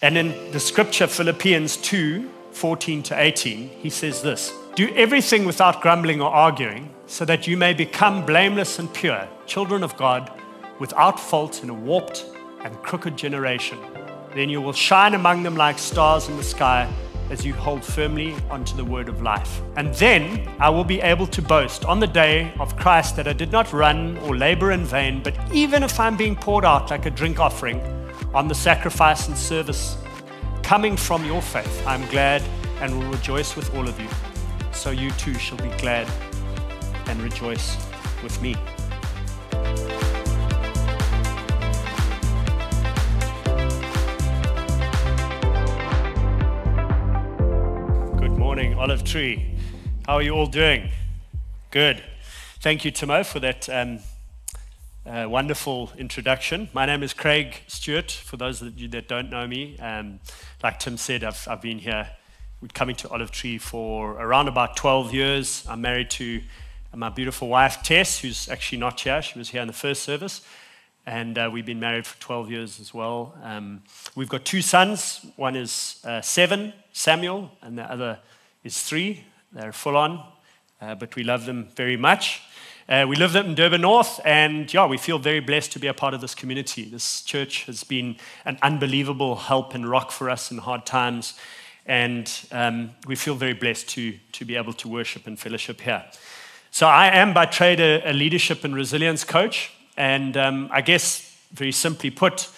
And in the scripture, Philippians 2:14-18, he says this, "Do everything without grumbling or arguing, so that you may become blameless and pure, children of God, without fault in a warped and crooked generation. Then you will shine among them like stars in the sky as you hold firmly onto the word of life. And then I will be able to boast on the day of Christ that I did not run or labor in vain, but even if I'm being poured out like a drink offering on the sacrifice and service coming from your faith, I'm glad and will rejoice with all of you. So you too shall be glad and rejoice with me." Olive Tree. How are you all doing? Good. Thank you, Timo, for that wonderful introduction. My name is Craig Stewart. For those of you that don't know me, like Tim said, I've been here. We're coming to Olive Tree for around about 12 years. I'm married to my beautiful wife, Tess, who's actually not here. She was here in the first service. And we've been married for 12 years as well. We've got two sons. One is 7, Samuel, and the other is 3. They're full on, but we love them very much. We live in Durban North, and yeah, we feel very blessed to be a part of this community. This church has been an unbelievable help and rock for us in hard times, and we feel very blessed to be able to worship and fellowship here. So I am by trade a leadership and resilience coach, and I guess very simply put,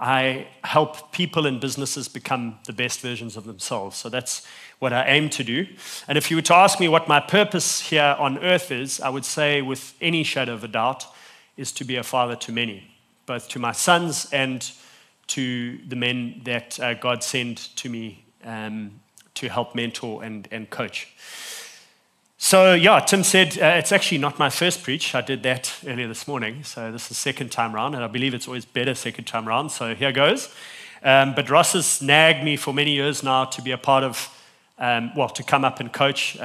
I help people and businesses become the best versions of themselves. So that's what I aim to do. And if you were to ask me what my purpose here on earth is, I would say with any shadow of a doubt, is to be a father to many, both to my sons and to the men that God sent to me to help mentor and coach. So yeah, Tim said, it's actually not my first preach. I did that earlier this morning. So this is the second time around, and I believe it's always better second time around. So here goes. But Ross has nagged me for many years now to be a part of, to come up and coach.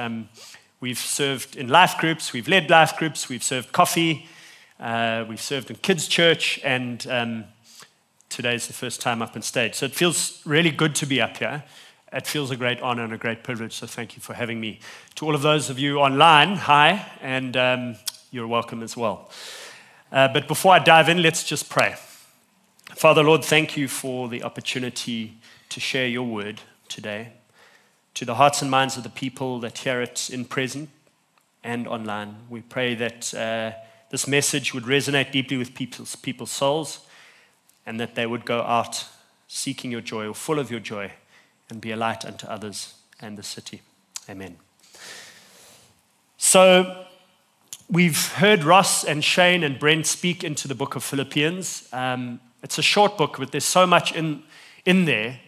We've served in life groups. We've led life groups. We've served coffee. We've served in kids' church. And today's the first time up on stage. So it feels really good to be up here. It feels a great honor and a great privilege, so thank you for having me. To all of those of you online, hi, and you're welcome as well. But before I dive in, let's just pray. Father, Lord, thank you for the opportunity to share your word today to the hearts and minds of the people that hear it in present and online. We pray that this message would resonate deeply with people's souls, and that they would go out seeking your joy or full of your joy, and be a light unto others and the city. Amen. So we've heard Ross and Shane and Brent speak into the book of Philippians. It's a short book, but there's so much in there.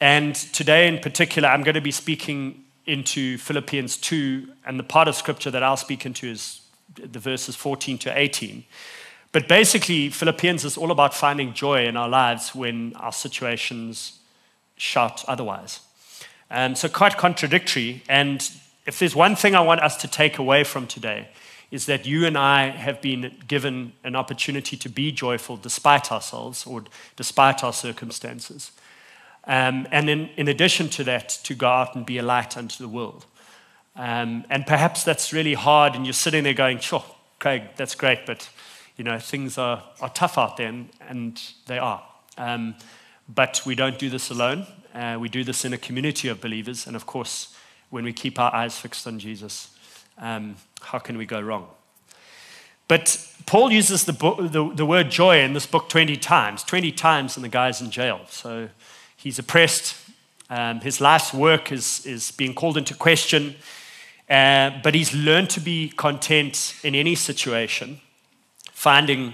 And today in particular, I'm going to be speaking into Philippians 2, and the part of scripture that I'll speak into is the verses 14-18. But basically, Philippians is all about finding joy in our lives when our situations shout otherwise. So quite contradictory. And if there's one thing I want us to take away from today, is that you and I have been given an opportunity to be joyful despite ourselves or despite our circumstances. And in addition to that, to go out and be a light unto the world. And perhaps that's really hard, and you're sitting there going, sure, Craig, that's great, but you know, things are tough out there, and they are. But we don't do this alone. We do this in a community of believers. And of course, when we keep our eyes fixed on Jesus, how can we go wrong? But Paul uses the word joy in this book 20 times, and the guy's in jail. So he's oppressed. His life's work is being called into question. But he's learned to be content in any situation, finding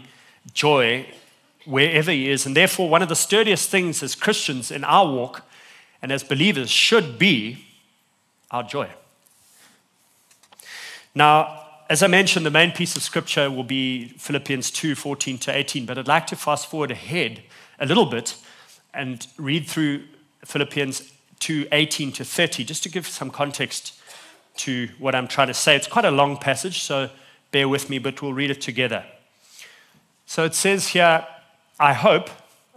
joy wherever he is. And therefore, one of the sturdiest things as Christians in our walk and as believers should be our joy. Now, as I mentioned, the main piece of scripture will be Philippians 2:14-18, but I'd like to fast forward ahead a little bit and read through Philippians 2:18-30, just to give some context to what I'm trying to say. It's quite a long passage, so bear with me, but we'll read it together. So it says here, I hope,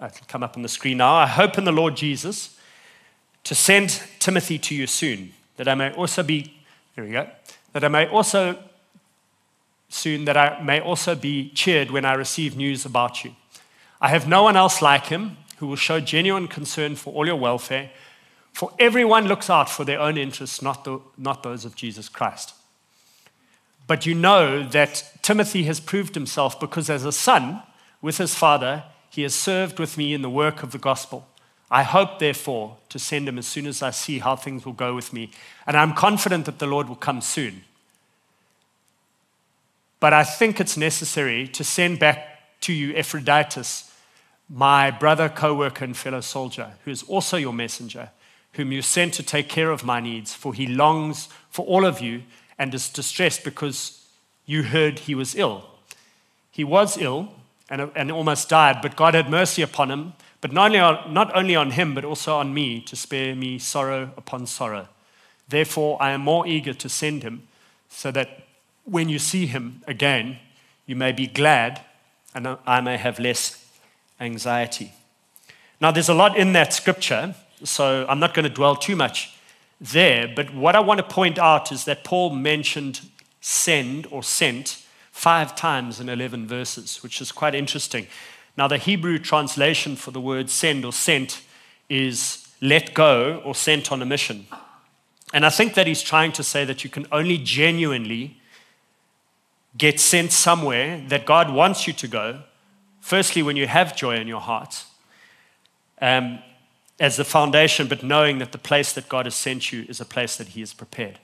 It'll come up on the screen now. I hope in the Lord Jesus to send Timothy to you soon, that I may also be, there we go, that I may also soon, that I may also be cheered when I receive news about you. I have no one else like him who will show genuine concern for all your welfare, for everyone looks out for their own interests, not those of Jesus Christ. But you know that Timothy has proved himself, because as a son with his father, he has served with me in the work of the gospel. I hope, therefore, to send him as soon as I see how things will go with me. And I'm confident that the Lord will come soon. But I think it's necessary to send back to you Ephroditus, my brother, co-worker, and fellow soldier, who is also your messenger, whom you sent to take care of my needs, for he longs for all of you and is distressed because you heard he was ill. He was ill and almost died, but God had mercy upon him, but not only on him, but also on me, to spare me sorrow upon sorrow. Therefore, I am more eager to send him, so that when you see him again, you may be glad and I may have less anxiety. Now, there's a lot in that scripture, so I'm not going to dwell too much there, but what I want to point out is that Paul mentioned send or sent 5 times in 11 verses, which is quite interesting. Now, the Hebrew translation for the word send or sent is let go or sent on a mission. And I think that he's trying to say that you can only genuinely get sent somewhere that God wants you to go, firstly, when you have joy in your heart, as the foundation, but knowing that the place that God has sent you is a place that he has prepared.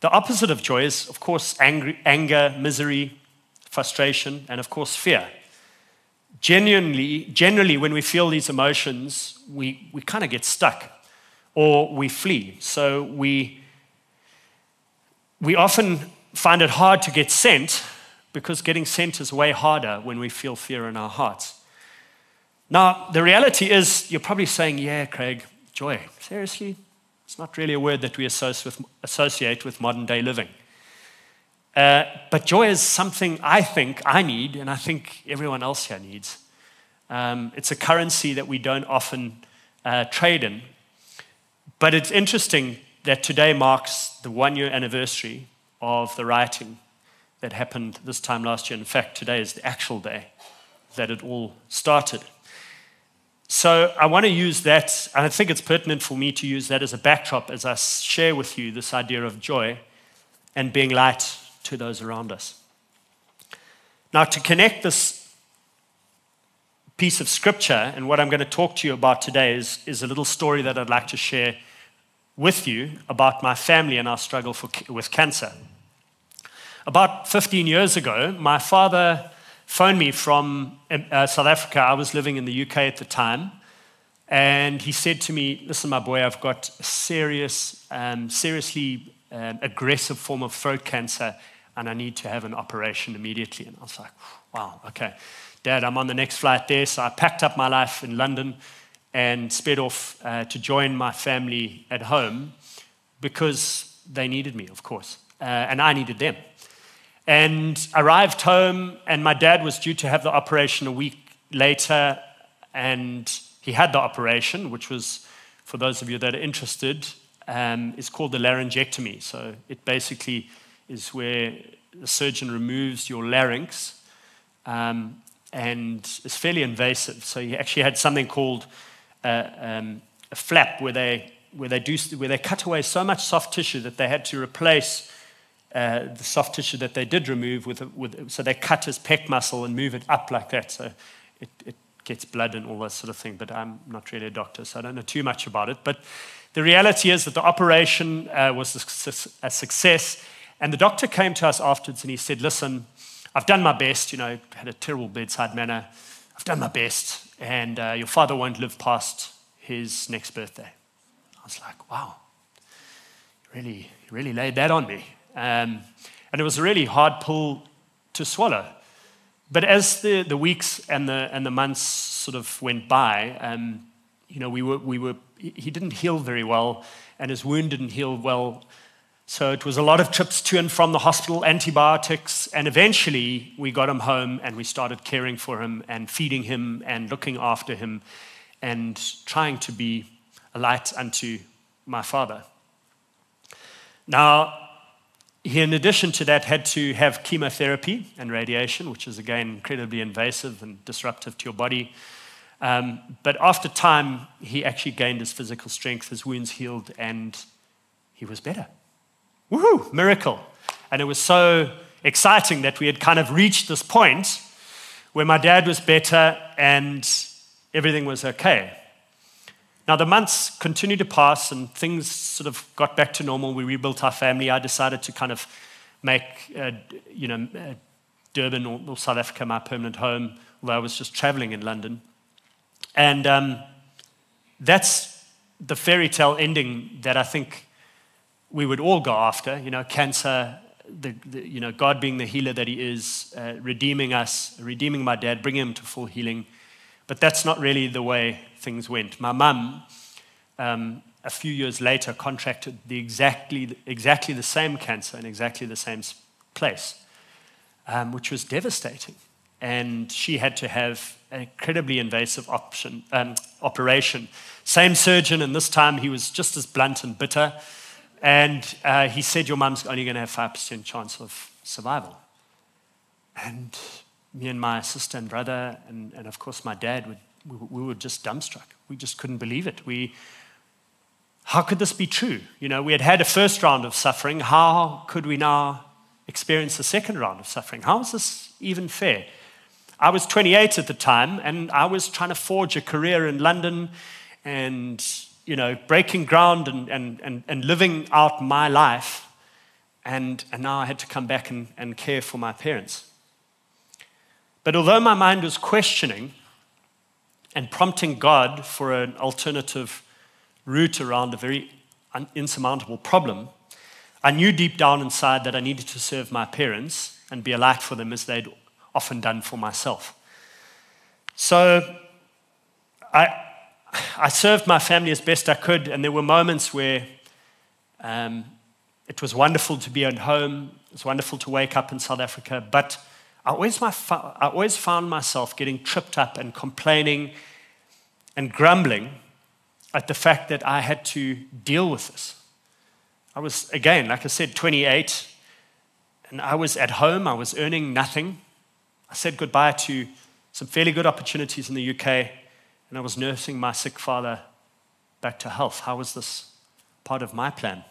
The opposite of joy is, of course, anger, misery, frustration, and of course, fear. Generally, when we feel these emotions, we kind of get stuck or we flee. So we often find it hard to get sent, because getting sent is way harder when we feel fear in our hearts. Now, the reality is, you're probably saying, yeah, Craig, joy, seriously? It's not really a word that we associate with modern day living. But joy is something I think I need, and I think everyone else here needs. It's a currency that we don't often trade in. But it's interesting that today marks the 1-year anniversary of the rioting that happened this time last year. In fact, today is the actual day that it all started. So I want to use that, and I think it's pertinent for me to use that as a backdrop as I share with you this idea of joy and being light to those around us. Now, to connect this piece of scripture and what I'm going to talk to you about today is a little story that I'd like to share with you about my family and our struggle with cancer. About 15 years ago, my father phoned me from South Africa. I was living in the UK at the time. And he said to me, listen, my boy, I've got a seriously aggressive form of throat cancer, and I need to have an operation immediately. And I was like, wow, okay. Dad, I'm on the next flight there. So I packed up my life in London and sped off to join my family at home, because they needed me, of course, and I needed them. And arrived home, and my dad was due to have the operation a week later, and he had the operation, which was, for those of you that are interested, is called the laryngectomy. So it basically is where the surgeon removes your larynx, and it's fairly invasive. So he actually had something called a flap, where they cut away so much soft tissue that they had to replace the soft tissue that they did remove with so they cut his pec muscle and move it up like that, so it gets blood and all that sort of thing. But I'm not really a doctor, so I don't know too much about it. But the reality is that the operation was a success, and the doctor came to us afterwards and he said, listen, I've done my best, had a terrible bedside manner. I've done my best, and your father won't live past his next birthday. I was like, wow, really laid that on me. And it was a really hard pill to swallow. But as the weeks and the months sort of went by, he didn't heal very well, and his wound didn't heal well. So it was a lot of trips to and from the hospital, antibiotics, and eventually we got him home and we started caring for him and feeding him and looking after him and trying to be a light unto my father. Now, he, in addition to that, had to have chemotherapy and radiation, which is, again, incredibly invasive and disruptive to your body. But after time, he actually gained his physical strength, his wounds healed, and he was better. Woohoo, miracle. And it was so exciting that we had kind of reached this point where my dad was better and everything was okay. Now, the months continued to pass and things sort of got back to normal. We rebuilt our family. I decided to kind of make, Durban or South Africa my permanent home, although I was just traveling in London. And that's the fairy tale ending that I think we would all go after, cancer, God being the healer that he is, redeeming us, redeeming my dad, bringing him to full healing. But that's not really the way things went. My mum, a few years later, contracted the exactly the same cancer in exactly the same place, which was devastating. And she had to have an incredibly invasive operation. Same surgeon, and this time he was just as blunt and bitter. And he said, your mum's only going to have 5% chance of survival. And me and my sister and brother, and of course my dad, we were just dumbstruck. We just couldn't believe it. How could this be true? We had a first round of suffering. How could we now experience the second round of suffering? How is this even fair? I was 28 at the time, and I was trying to forge a career in London and, breaking ground and living out my life. And now I had to come back and care for my parents. But although my mind was questioning and prompting God for an alternative route around a very insurmountable problem, I knew deep down inside that I needed to serve my parents and be a light for them as they'd often done for myself. So I served my family as best I could, and there were moments where it was wonderful to be at home. It was wonderful to wake up in South Africa, but I always found myself getting tripped up and complaining and grumbling at the fact that I had to deal with this. I was, again, like I said, 28, and I was at home. I was earning nothing. I said goodbye to some fairly good opportunities in the UK, and I was nursing my sick father back to health. How was this part of my plan?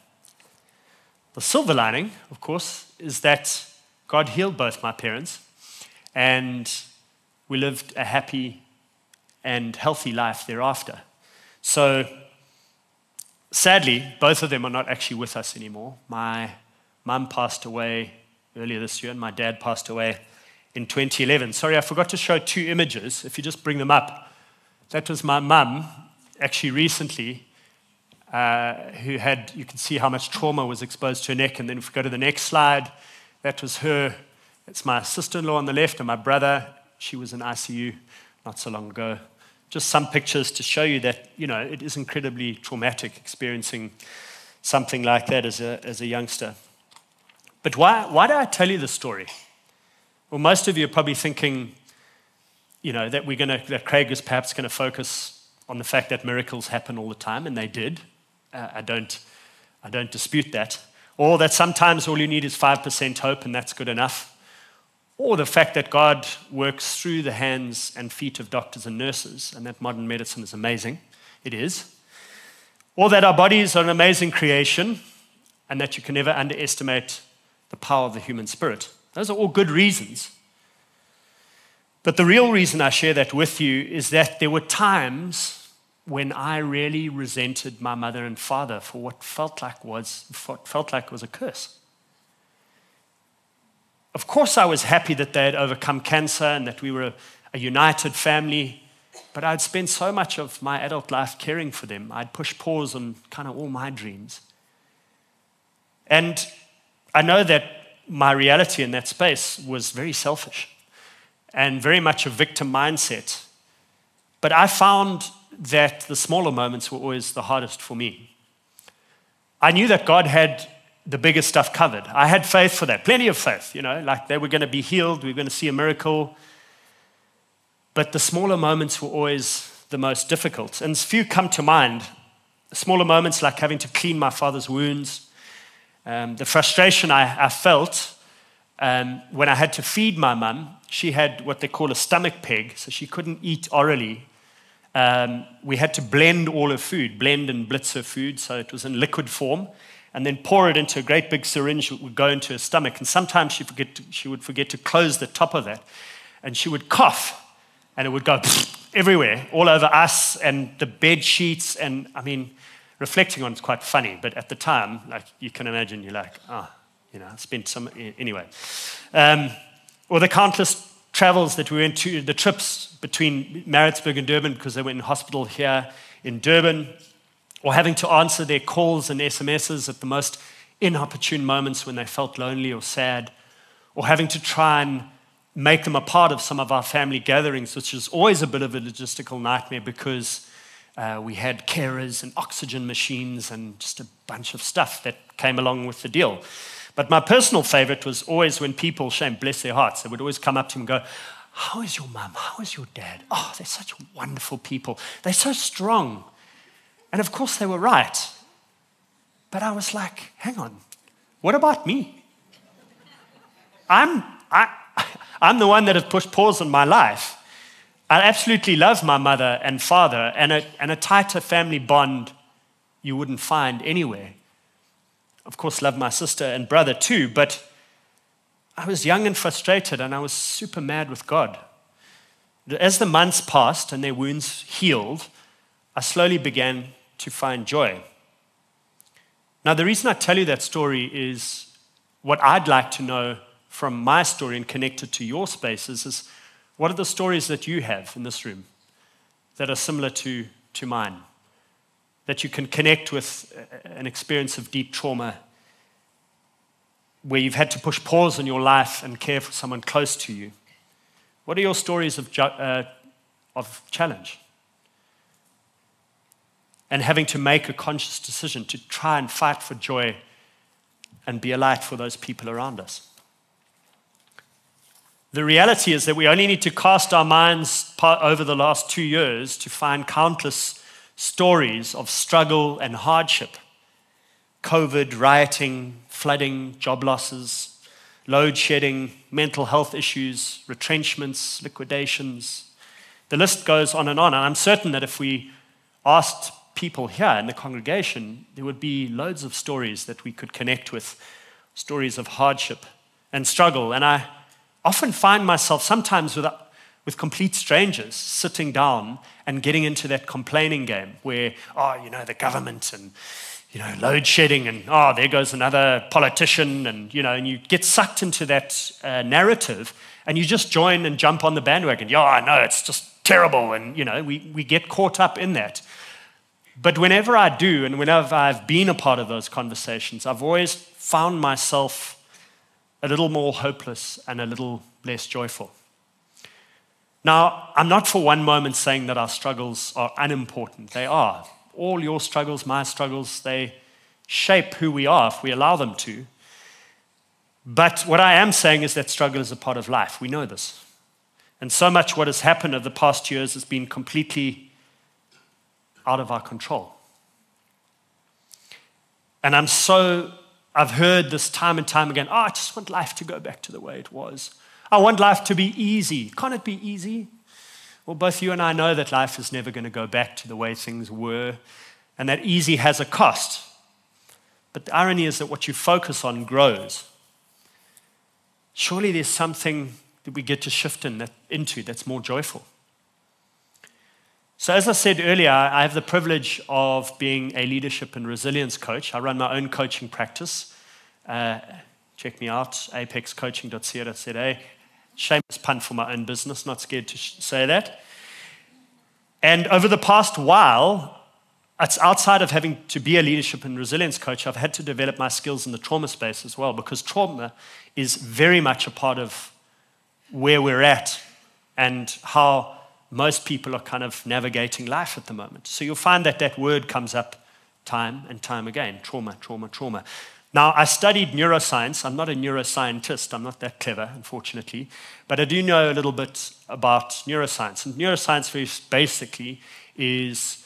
The silver lining, of course, is that God healed both my parents, and we lived a happy and healthy life thereafter. So, sadly, both of them are not actually with us anymore. My mum passed away earlier this year, and my dad passed away in 2011. Sorry, I forgot to show two images. If you just bring them up, that was my mum, actually recently, who had, you can see how much trauma was exposed to her neck. And then if we go to the next slide, that was her. It's my sister-in-law on the left and my brother. She was in ICU not so long ago. Just some pictures to show you that, it is incredibly traumatic experiencing something like that as a youngster. But why do I tell you this story? Well, most of you are probably thinking, that Craig is perhaps going to focus on the fact that miracles happen all the time, and they did. I don't dispute that. Or that sometimes all you need is 5% hope, and that's good enough. Or the fact that God works through the hands and feet of doctors and nurses, and that modern medicine is amazing. It is. Or that our bodies are an amazing creation, and that you can never underestimate the power of the human spirit. Those are all good reasons. But the real reason I share that with you is that there were times when I really resented my mother and father for what felt like was a curse. Of course, I was happy that they had overcome cancer and that we were a united family, but I'd spent so much of my adult life caring for them. I'd push pause on kind of all my dreams. And I know that my reality in that space was very selfish and very much a victim mindset. But I found that the smaller moments were always the hardest for me. I knew that God had the biggest stuff covered. I had faith for that, plenty of faith, you know, like they were going to be healed, we were going to see a miracle. But the smaller moments were always the most difficult. And few come to mind. Smaller moments like having to clean my father's wounds, the frustration I felt when I had to feed my mum. She had what they call a stomach peg, so she couldn't eat orally. We had to blend all her food, blend and blitz her food, so it was in liquid form, and then pour it into a great big syringe that would go into her stomach. And sometimes she would forget to close the top of that, and she would cough, and it would go everywhere, all over us and the bed sheets. And I mean, reflecting on it's quite funny, but at the time, like you can imagine, you're like, ah, oh, you know, I spent some anyway. Or the countless travels that we went to, the trips between Maritzburg and Durban because they went in hospital here in Durban, or having to answer their calls and SMSs at the most inopportune moments when they felt lonely or sad, or having to try and make them a part of some of our family gatherings, which is always a bit of a logistical nightmare because we had carers and oxygen machines and just a bunch of stuff that came along with the deal. But my personal favorite was always when people, Shane, bless their hearts, they would always come up to me and go, how is your mum? How is your dad? Oh, they're such wonderful people. They're so strong. And of course they were right. But I was like, hang on, what about me? I'm the one that has pushed pause on my life. I absolutely love my mother and father, and a tighter family bond you wouldn't find anywhere. Of course, love my sister and brother too, but I was young and frustrated, and I was super mad with God. As the months passed and their wounds healed, I slowly began to find joy. Now, the reason I tell you that story is what I'd like to know from my story and connected to your spaces is what are the stories that you have in this room that are similar to mine, that you can connect with an experience of deep trauma where you've had to push pause in your life and care for someone close to you. What are your stories of challenge? And having to make a conscious decision to try and fight for joy and be a light for those people around us. The reality is that we only need to cast our minds over the last 2 years to find countless stories of struggle and hardship. COVID, rioting, flooding, job losses, load shedding, mental health issues, retrenchments, liquidations. The list goes on. And I'm certain that if we asked people here in the congregation, there would be loads of stories that we could connect with, stories of hardship and struggle. And I often find myself sometimes with complete strangers sitting down and getting into that complaining game where, oh, you know, the government and, you know, load shedding and, oh, there goes another politician and, you know, and you get sucked into that narrative and you just join and jump on the bandwagon. Yeah, I know, it's just terrible. And, you know, we get caught up in that. But whenever I do and whenever I've been a part of those conversations, I've always found myself a little more hopeless and a little less joyful. Now, I'm not for one moment saying that our struggles are unimportant. They are. All your struggles, my struggles, they shape who we are if we allow them to. But what I am saying is that struggle is a part of life. We know this. And so much what has happened over the past years has been completely out of our control. And I've heard this time and time again, oh, I just want life to go back to the way it was. I want life to be easy. Can't it be easy? Well, both you and I know that life is never going to go back to the way things were, and that easy has a cost. But the irony is that what you focus on grows. Surely there's something that we get to shift into that's more joyful. So as I said earlier, I have the privilege of being a leadership and resilience coach. I run my own coaching practice. Check me out, apexcoaching.ca. Shameless pun for my own business, not scared to say that. And over the past while, it's outside of having to be a leadership and resilience coach, I've had to develop my skills in the trauma space as well, because trauma is very much a part of where we're at and how most people are kind of navigating life at the moment. So you'll find that word comes up time and time again, trauma. Now, I studied neuroscience. I'm not a neuroscientist. I'm not that clever, unfortunately. But I do know a little bit about neuroscience. And neuroscience basically is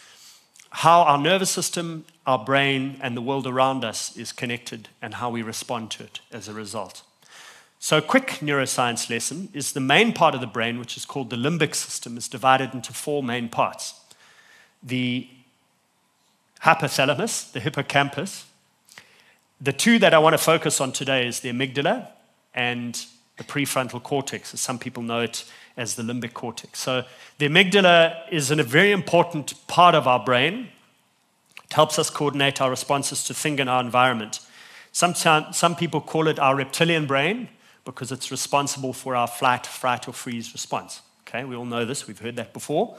how our nervous system, our brain, and the world around us is connected and how we respond to it as a result. So a quick neuroscience lesson is the main part of the brain, which is called the limbic system, is divided into four main parts. The hypothalamus, the hippocampus. The two that I want to focus on today is the amygdala and the prefrontal cortex, as some people know it as the limbic cortex. So the amygdala is a very important part of our brain. It helps us coordinate our responses to things in our environment. Some people call it our reptilian brain because it's responsible for our flight, fright, or freeze response. Okay, we all know this. We've heard that before.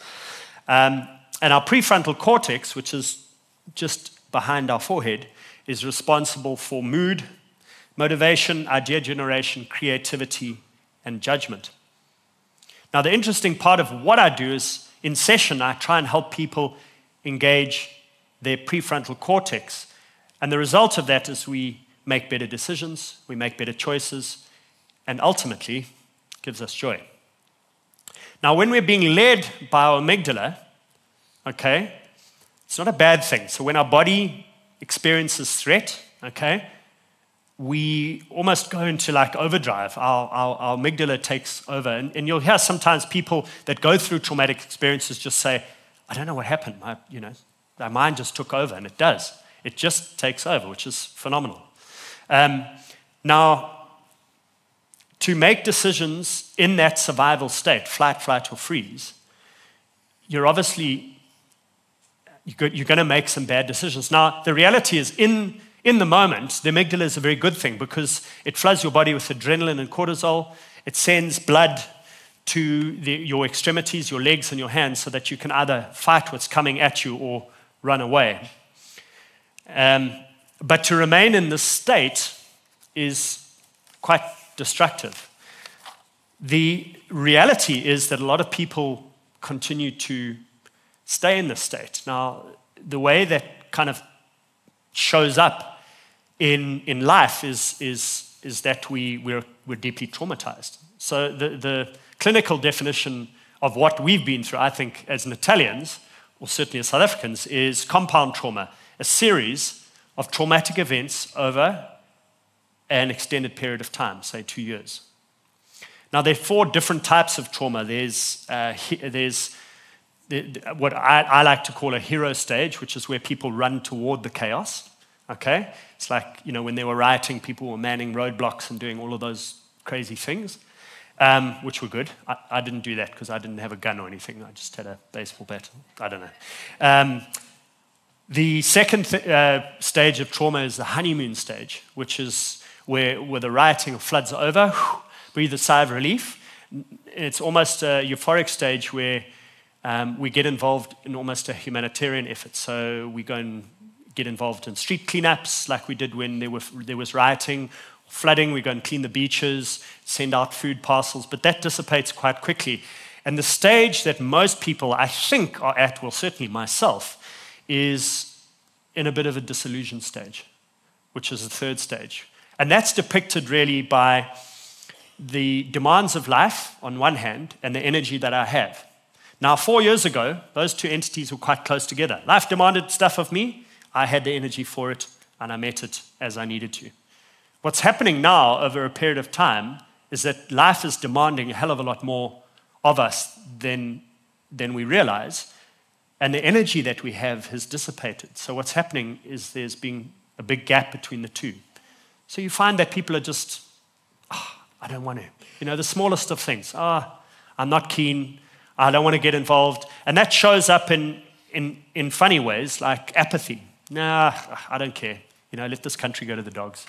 And our prefrontal cortex, which is just behind our forehead, is responsible for mood, motivation, idea generation, creativity, and judgment. Now, the interesting part of what I do is, in session, I try and help people engage their prefrontal cortex. And the result of that is we make better decisions, we make better choices, and ultimately, gives us joy. Now, when we're being led by our amygdala, okay, it's not a bad thing. So when our body experiences threat, okay, we almost go into like overdrive. Our amygdala takes over. And you'll hear sometimes people that go through traumatic experiences just say, I don't know what happened. My mind just took over, and it does. It just takes over, which is phenomenal. Now, to make decisions in that survival state, flight, fright, or freeze, you're obviously you're going to make some bad decisions. Now, the reality is in the moment, the amygdala is a very good thing because it floods your body with adrenaline and cortisol. It sends blood to your extremities, your legs, and your hands so that you can either fight what's coming at you or run away. But to remain in this state is quite destructive. The reality is that a lot of people continue to stay in this state. Now, the way that kind of shows up in life is that we're deeply traumatized. So the clinical definition of what we've been through, I think, as Italians, or certainly as South Africans, is compound trauma, a series of traumatic events over an extended period of time, say 2 years. Now, there are four different types of trauma. There's what I like to call a hero stage, which is where people run toward the chaos, okay? It's like, you know, when they were rioting, people were manning roadblocks and doing all of those crazy things, which were good. I didn't do that because I didn't have a gun or anything. I just had a baseball bat. I don't know. The second stage of trauma is the honeymoon stage, which is where the rioting or floods are over, breathe a sigh of relief. It's almost a euphoric stage where we get involved in almost a humanitarian effort. So we go and get involved in street cleanups like we did when there was rioting, flooding. We go and clean the beaches, send out food parcels, but that dissipates quite quickly. And the stage that most people, I think, are at, well, certainly myself, is in a bit of a disillusioned stage, which is the third stage. And that's depicted really by the demands of life on one hand and the energy that I have. Now, 4 years ago, those two entities were quite close together. Life demanded stuff of me. I had the energy for it, and I met it as I needed to. What's happening now over a period of time is that life is demanding a hell of a lot more of us than we realize. And the energy that we have has dissipated. So what's happening is there's been a big gap between the two. So you find that people are just, I don't want to. You know, the smallest of things. I'm not keen. I don't want to get involved. And that shows up in funny ways, like apathy. Nah, I don't care. You know, let this country go to the dogs.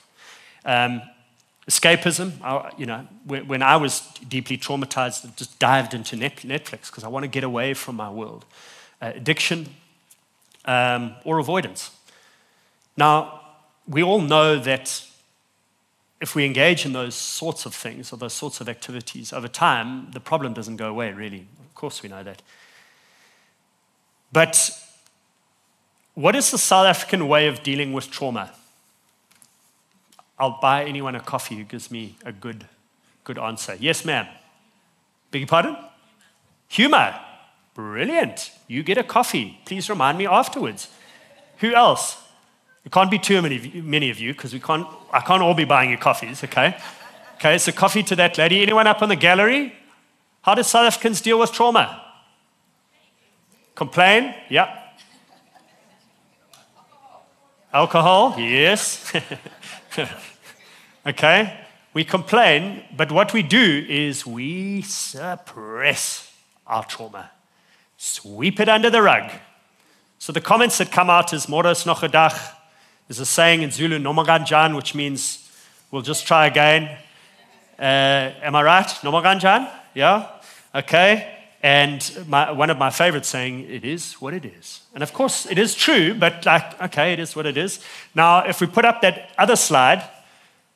Escapism. You know, when I was deeply traumatized, I just dived into Netflix because I want to get away from my world. Addiction, or avoidance. Now, we all know that if we engage in those sorts of things or those sorts of activities over time, the problem doesn't go away, really. Of course we know that. But what is the South African way of dealing with trauma? I'll buy anyone a coffee who gives me a good answer. Yes, ma'am. Beg your pardon? Humor. Brilliant. You get a coffee. Please remind me afterwards. Who else? It can't be too many of you because I can't all be buying you coffees, okay? Okay, so coffee to that lady. Anyone up on the gallery? How do South Africans deal with trauma? Complain? Yeah. Alcohol? Yes. Okay. We complain, but what we do is we suppress our trauma. Sweep it under the rug. So the comments that come out is, Moras noch 'n dag. There's a saying in Zulu, Nomaganjan, which means we'll just try again. Am I right? Nomaganjan? Yeah? Okay. And one of my favorites saying, it is what it is. And of course, it is true, but like, okay, it is what it is. Now, if we put up that other slide,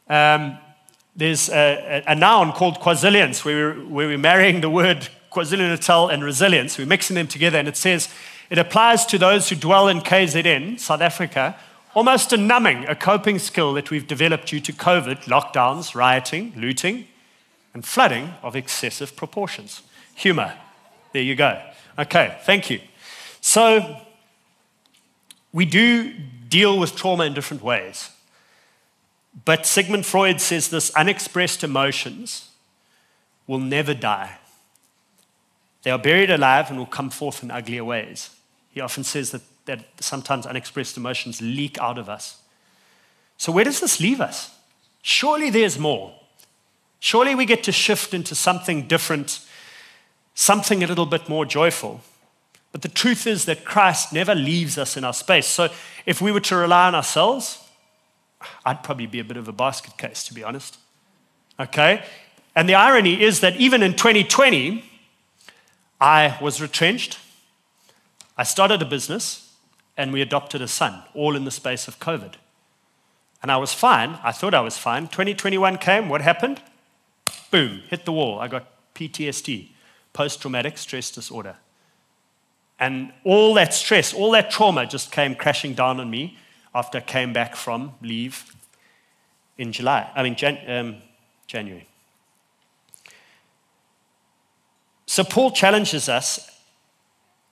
there's a noun called quasilience, where we're marrying the word KwaZulu-Natal and resilience. We're mixing them together, and it says, it applies to those who dwell in KZN, South Africa, almost a numbing, a coping skill that we've developed due to COVID, lockdowns, rioting, looting, and flooding of excessive proportions. Humor. There you go. Okay, thank you. So we do deal with trauma in different ways. But Sigmund Freud says this, unexpressed emotions will never die. They are buried alive and will come forth in uglier ways. He often says that sometimes unexpressed emotions leak out of us. So where does this leave us? Surely there's more. Surely we get to shift into something different, something a little bit more joyful. But the truth is that Christ never leaves us in our space. So if we were to rely on ourselves, I'd probably be a bit of a basket case, to be honest. Okay? And the irony is that even in 2020, I was retrenched. I started a business, and we adopted a son, all in the space of COVID. And I was fine. I thought I was fine. 2021 came. What happened? Boom. Hit the wall. I got PTSD. Post-traumatic stress disorder. And all that stress, all that trauma just came crashing down on me after I came back from leave in January. So Paul challenges us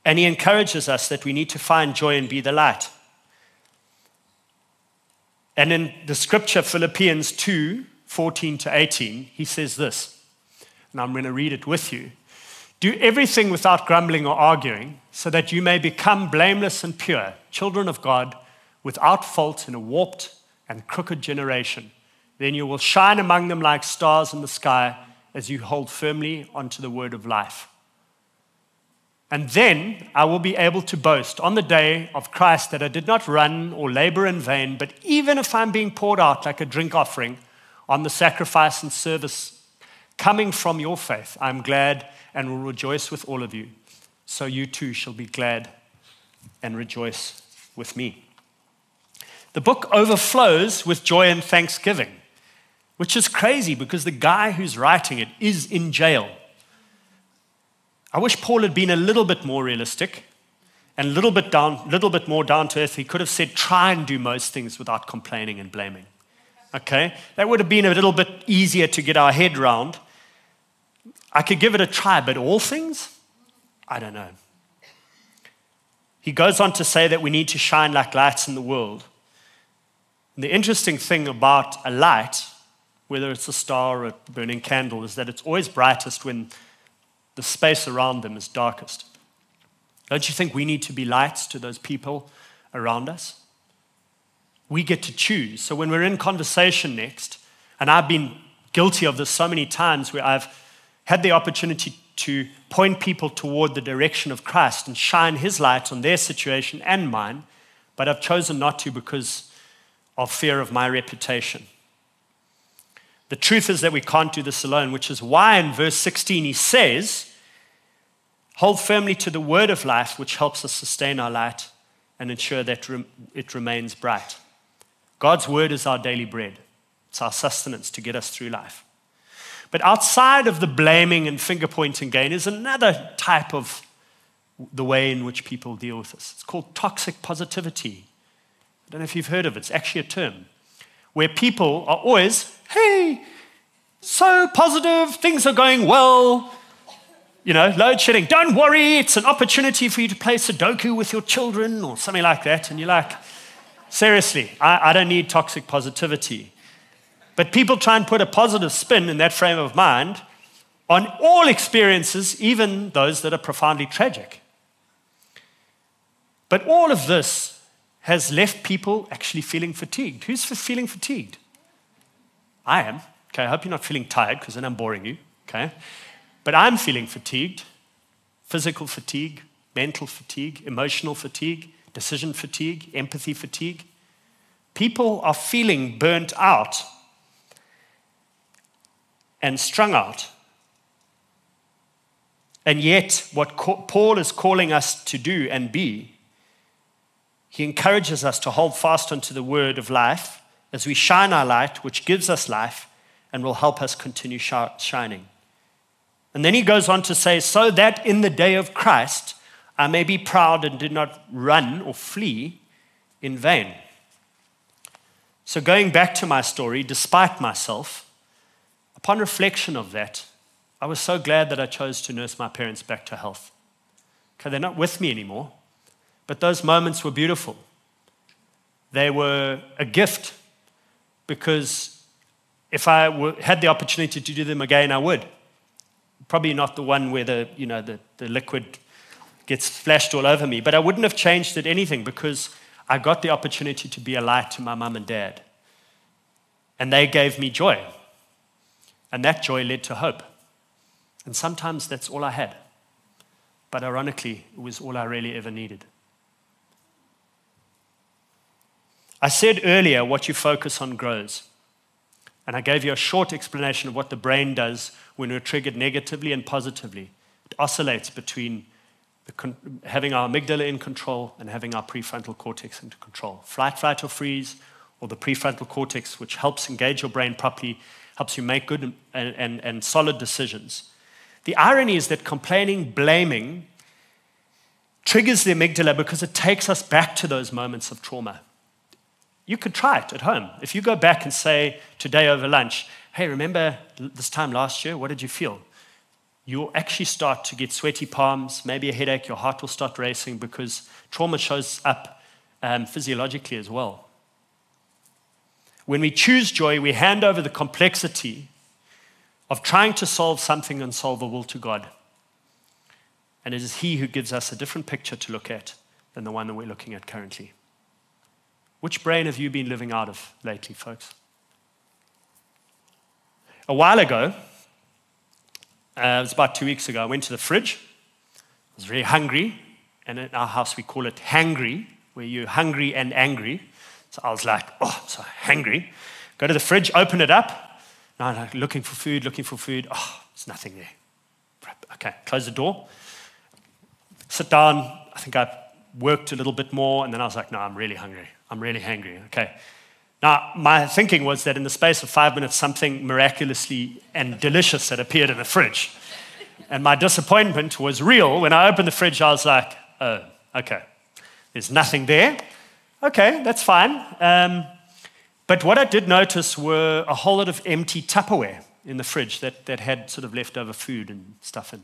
and he encourages us that we need to find joy and be the light. And in the scripture, Philippians 2:14-18, he says this, and I'm going to read it with you. Do everything without grumbling or arguing, so that you may become blameless and pure, children of God, without fault in a warped and crooked generation. Then you will shine among them like stars in the sky as you hold firmly onto the word of life. And then I will be able to boast on the day of Christ that I did not run or labor in vain, but even if I'm being poured out like a drink offering on the sacrifice and service coming from your faith, I'm glad and will rejoice with all of you. So you too shall be glad and rejoice with me. The book overflows with joy and thanksgiving, which is crazy because the guy who's writing it is in jail. I wish Paul had been a little bit more realistic and a little bit more down to earth. He could have said, try and do most things without complaining and blaming. Okay? That would have been a little bit easier to get our head round. I could give it a try, but all things? I don't know. He goes on to say that we need to shine like lights in the world. And the interesting thing about a light, whether it's a star or a burning candle, is that it's always brightest when the space around them is darkest. Don't you think we need to be lights to those people around us? We get to choose. So when we're in conversation next, and I've been guilty of this so many times where I've had the opportunity to point people toward the direction of Christ and shine his light on their situation and mine, but I've chosen not to because of fear of my reputation. The truth is that we can't do this alone, which is why in verse 16 he says, hold firmly to the word of life, which helps us sustain our light and ensure that it remains bright. God's word is our daily bread. It's our sustenance to get us through life. But outside of the blaming and finger-pointing game is another type of the way in which people deal with this. It's called toxic positivity. I don't know if you've heard of it. It's actually a term where people are always, hey, so positive, things are going well, you know, load shedding. Don't worry, it's an opportunity for you to play Sudoku with your children or something like that. And you're like, seriously, I don't need toxic positivity. But people try and put a positive spin in that frame of mind on all experiences, even those that are profoundly tragic. But all of this has left people actually feeling fatigued. Who's feeling fatigued? I am. Okay, I hope you're not feeling tired because then I'm boring you. Okay, but I'm feeling fatigued. Physical fatigue, mental fatigue, emotional fatigue, decision fatigue, empathy fatigue. People are feeling burnt out and strung out. And yet, what Paul is calling us to do and be, he encourages us to hold fast onto the word of life as we shine our light, which gives us life and will help us continue shining. And then he goes on to say, so that in the day of Christ, I may be proud and do not run or flee in vain. So going back to my story, despite myself, upon reflection of that, I was so glad that I chose to nurse my parents back to health. Okay, they're not with me anymore, but those moments were beautiful. They were a gift because if I had the opportunity to do them again, I would. Probably not the one where the liquid gets splashed all over me, but I wouldn't have changed it anything because I got the opportunity to be a light to my mum and dad. And they gave me joy. And that joy led to hope. And sometimes that's all I had. But ironically, it was all I really ever needed. I said earlier, what you focus on grows. And I gave you a short explanation of what the brain does when we're triggered negatively and positively. It oscillates between having our amygdala in control and having our prefrontal cortex into control. Flight, fight, or freeze, or the prefrontal cortex, which helps engage your brain properly, helps you make good and solid decisions. The irony is that complaining, blaming, triggers the amygdala because it takes us back to those moments of trauma. You could try it at home. If you go back and say today over lunch, hey, remember this time last year, what did you feel? You'll actually start to get sweaty palms, maybe a headache, your heart will start racing because trauma shows up physiologically as well. When we choose joy, we hand over the complexity of trying to solve something unsolvable to God. And it is He who gives us a different picture to look at than the one that we're looking at currently. Which brain have you been living out of lately, folks? A while ago, it was about 2 weeks ago, I went to the fridge. I was very hungry. And in our house, we call it hangry, where you're hungry and angry. So I was like, oh, I'm so hangry. Go to the fridge, open it up. No, no, looking for food. Oh, there's nothing there. Okay, close the door. Sit down. I think I worked a little bit more. And then I was like, no, I'm really hungry. I'm really hangry. Okay. Now, my thinking was that in the space of 5 minutes, something miraculously and delicious had appeared in the fridge. And my disappointment was real. When I opened the fridge, I was like, oh, okay. There's nothing there. Okay, that's fine. But what I did notice were a whole lot of empty Tupperware in the fridge that had sort of leftover food and stuff in.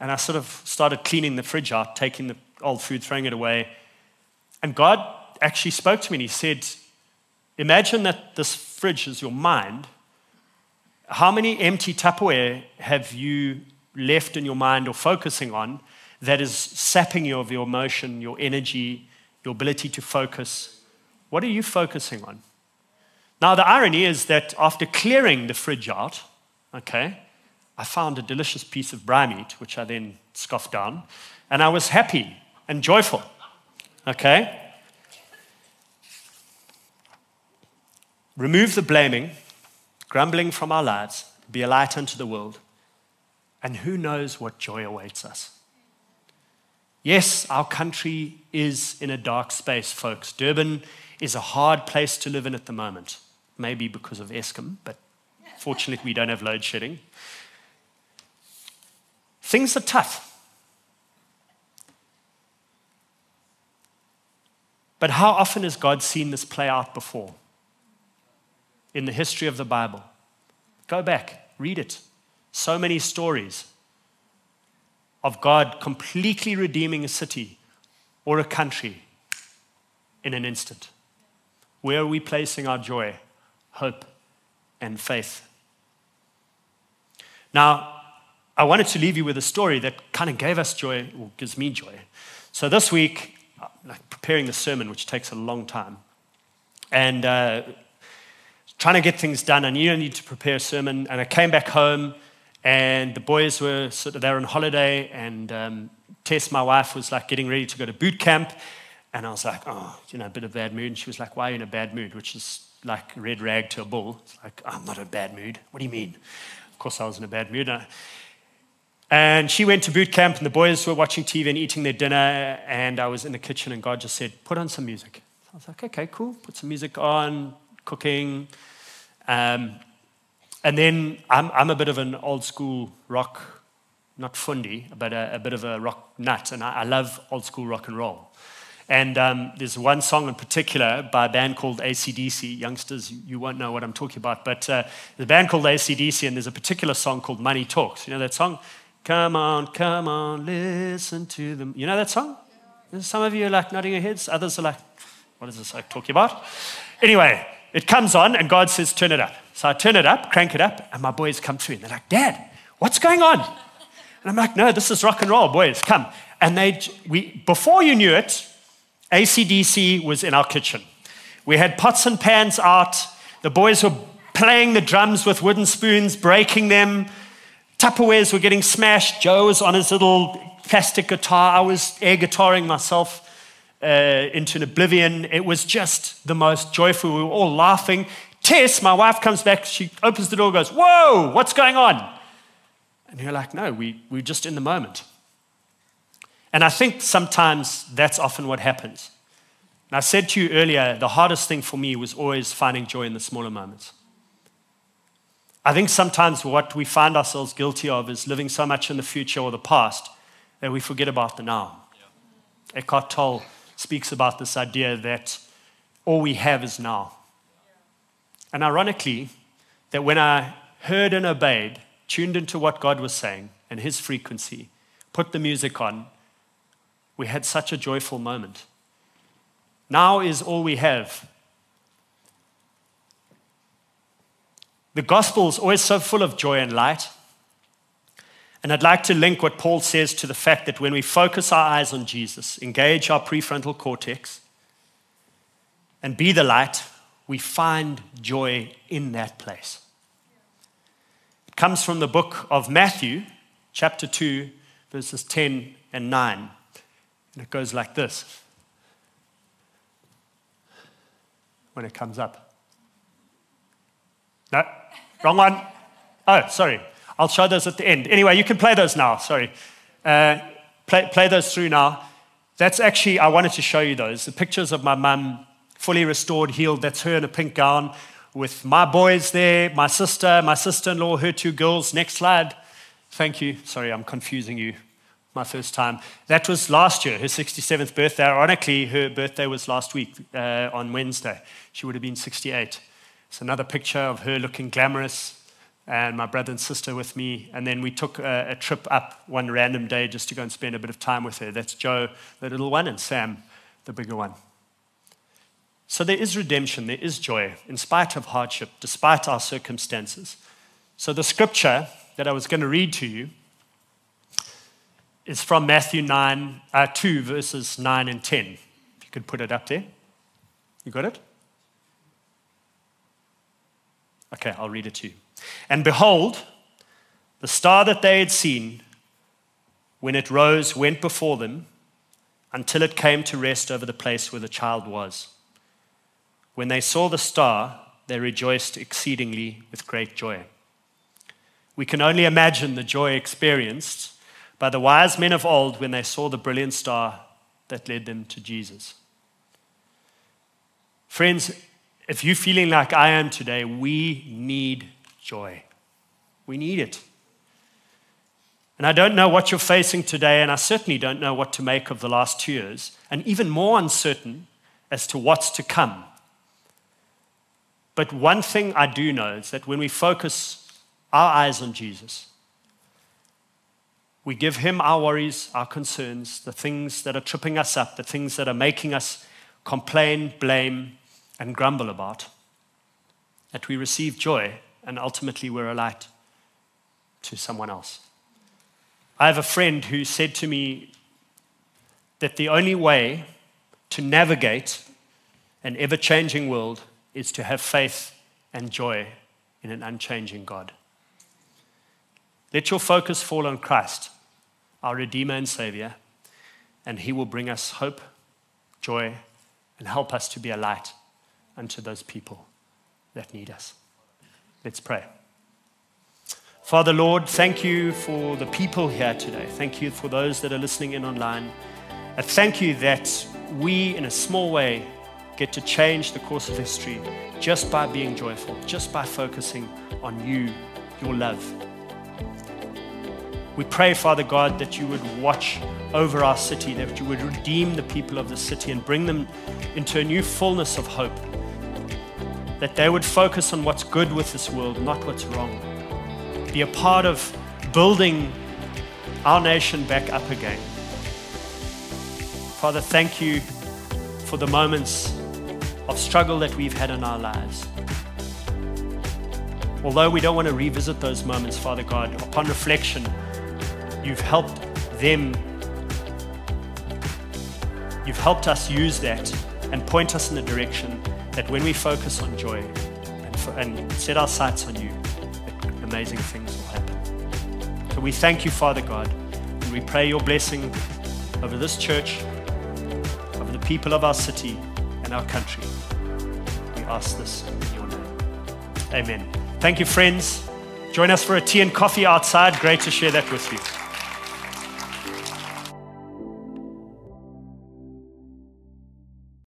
And I sort of started cleaning the fridge out, taking the old food, throwing it away. And God actually spoke to me and He said, imagine that this fridge is your mind. How many empty Tupperware have you left in your mind or focusing on that is sapping you of your emotion, your energy, your ability to focus? What are you focusing on? Now, the irony is that after clearing the fridge out, okay, I found a delicious piece of braai meat, which I then scoffed down, and I was happy and joyful, okay? Remove the blaming, grumbling from our lives, be a light unto the world, and who knows what joy awaits us. Yes, our country is in a dark space, folks. Durban is a hard place to live in at the moment, maybe because of Eskom, but fortunately we don't have load shedding. Things are tough. But how often has God seen this play out before? in the history of the Bible. Go back, read it. So many stories of God completely redeeming a city or a country in an instant. Where are we placing our joy, hope, and faith? Now, I wanted to leave you with a story that kind of gave us joy, or gives me joy. So this week, like preparing the sermon, which takes a long time, and trying to get things done, and you don't need to prepare a sermon. And I came back home, and the boys were sort of, they were on holiday, and Tess, my wife, was like getting ready to go to boot camp. And I was like, oh, you know, a bit of bad mood. And she was like, why are you in a bad mood? Which is like red rag to a bull. It's like, oh, I'm not in a bad mood. What do you mean? Of course I was in a bad mood. And she went to boot camp, and the boys were watching TV and eating their dinner. And I was in the kitchen, and God just said, put on some music. I was like, okay, cool. Put some music on, cooking. And then I'm a bit of an old school rock, not fundy, but a bit of a rock nut. And I love old school rock and roll. And there's one song in particular by a band called AC/DC. Youngsters, you won't know what I'm talking about, but the band called AC/DC, and there's a particular song called Money Talks. You know that song? Come on, come on, listen to them. You know that song? Some of you are like nodding your heads. Others are like, what is this like talking about? Anyway, it comes on, and God says, turn it up. So I turn it up, crank it up, and my boys come through. And they're like, Dad, what's going on? And I'm like, no, this is rock and roll, boys, come. And before you knew it, AC/DC was in our kitchen. We had pots and pans out. The boys were playing the drums with wooden spoons, breaking them. Tupperwares were getting smashed. Joe was on his little plastic guitar. I was air guitaring myself into an oblivion. It was just the most joyful. We were all laughing. Tess, my wife, comes back. She opens the door and goes, whoa, what's going on? And you're like, no, we're just in the moment. And I think sometimes that's often what happens. And I said to you earlier, the hardest thing for me was always finding joy in the smaller moments. I think sometimes what we find ourselves guilty of is living so much in the future or the past that we forget about the now. Yeah. Eckhart Tolle speaks about this idea that all we have is now. Yeah. And ironically, that when I heard and obeyed, tuned into what God was saying and his frequency, put the music on, we had such a joyful moment. Now is all we have. The gospel is always so full of joy and light. And I'd like to link what Paul says to the fact that when we focus our eyes on Jesus, engage our prefrontal cortex, and be the light, we find joy in that place. It comes from the book of Matthew, chapter 2, verses 10 and 9. And it goes like this when it comes up. No, wrong one. Oh, sorry. I'll show those at the end. Anyway, you can play those now. Sorry. Play those through now. That's actually, I wanted to show you those. The pictures of my mum, fully restored, healed. That's her in a pink gown with my boys there, my sister, my sister-in-law, her two girls. Next slide. Thank you. Sorry, I'm confusing you. My first time. That was last year, her 67th birthday. Ironically, her birthday was last week on Wednesday. She would have been 68. It's another picture of her looking glamorous, and my brother and sister with me. And then we took a trip up one random day just to go and spend a bit of time with her. That's Joe, the little one, and Sam, the bigger one. So there is redemption, there is joy, in spite of hardship, despite our circumstances. So the scripture that I was going to read to you is from Matthew 2, verses 9 and 10. If you could put it up there. You got it? Okay, I'll read it to you. And behold, the star that they had seen, when it rose, went before them until it came to rest over the place where the child was. When they saw the star, they rejoiced exceedingly with great joy. We can only imagine the joy experienced by the wise men of old when they saw the brilliant star that led them to Jesus. Friends, if you're feeling like I am today, we need joy. We need it. And I don't know what you're facing today, and I certainly don't know what to make of the last 2 years, and even more uncertain as to what's to come. But one thing I do know is that when we focus our eyes on Jesus, we give him our worries, our concerns, the things that are tripping us up, the things that are making us complain, blame, and grumble about, that we receive joy and ultimately we're a light to someone else. I have a friend who said to me that the only way to navigate an ever-changing world is to have faith and joy in an unchanging God. Let your focus fall on Christ, our Redeemer and Savior, and he will bring us hope, joy, and help us to be a light unto those people that need us. Let's pray. Father, Lord, thank you for the people here today. Thank you for those that are listening in online. I thank you that we, in a small way, get to change the course of history just by being joyful, just by focusing on you, your love. We pray, Father God, that you would watch over our city, that you would redeem the people of the city and bring them into a new fullness of hope, that they would focus on what's good with this world, not what's wrong. Be a part of building our nation back up again. Father, thank you for the moments of struggle that we've had in our lives. Although we don't want to revisit those moments, Father God, upon reflection, you've helped them. You've helped us use that and point us in the direction that when we focus on joy and set our sights on you, amazing things will happen. So we thank you, Father God, and we pray your blessing over this church, over the people of our city and our country. We ask this in your name. Amen. Thank you, friends. Join us for a tea and coffee outside. Great to share that with you.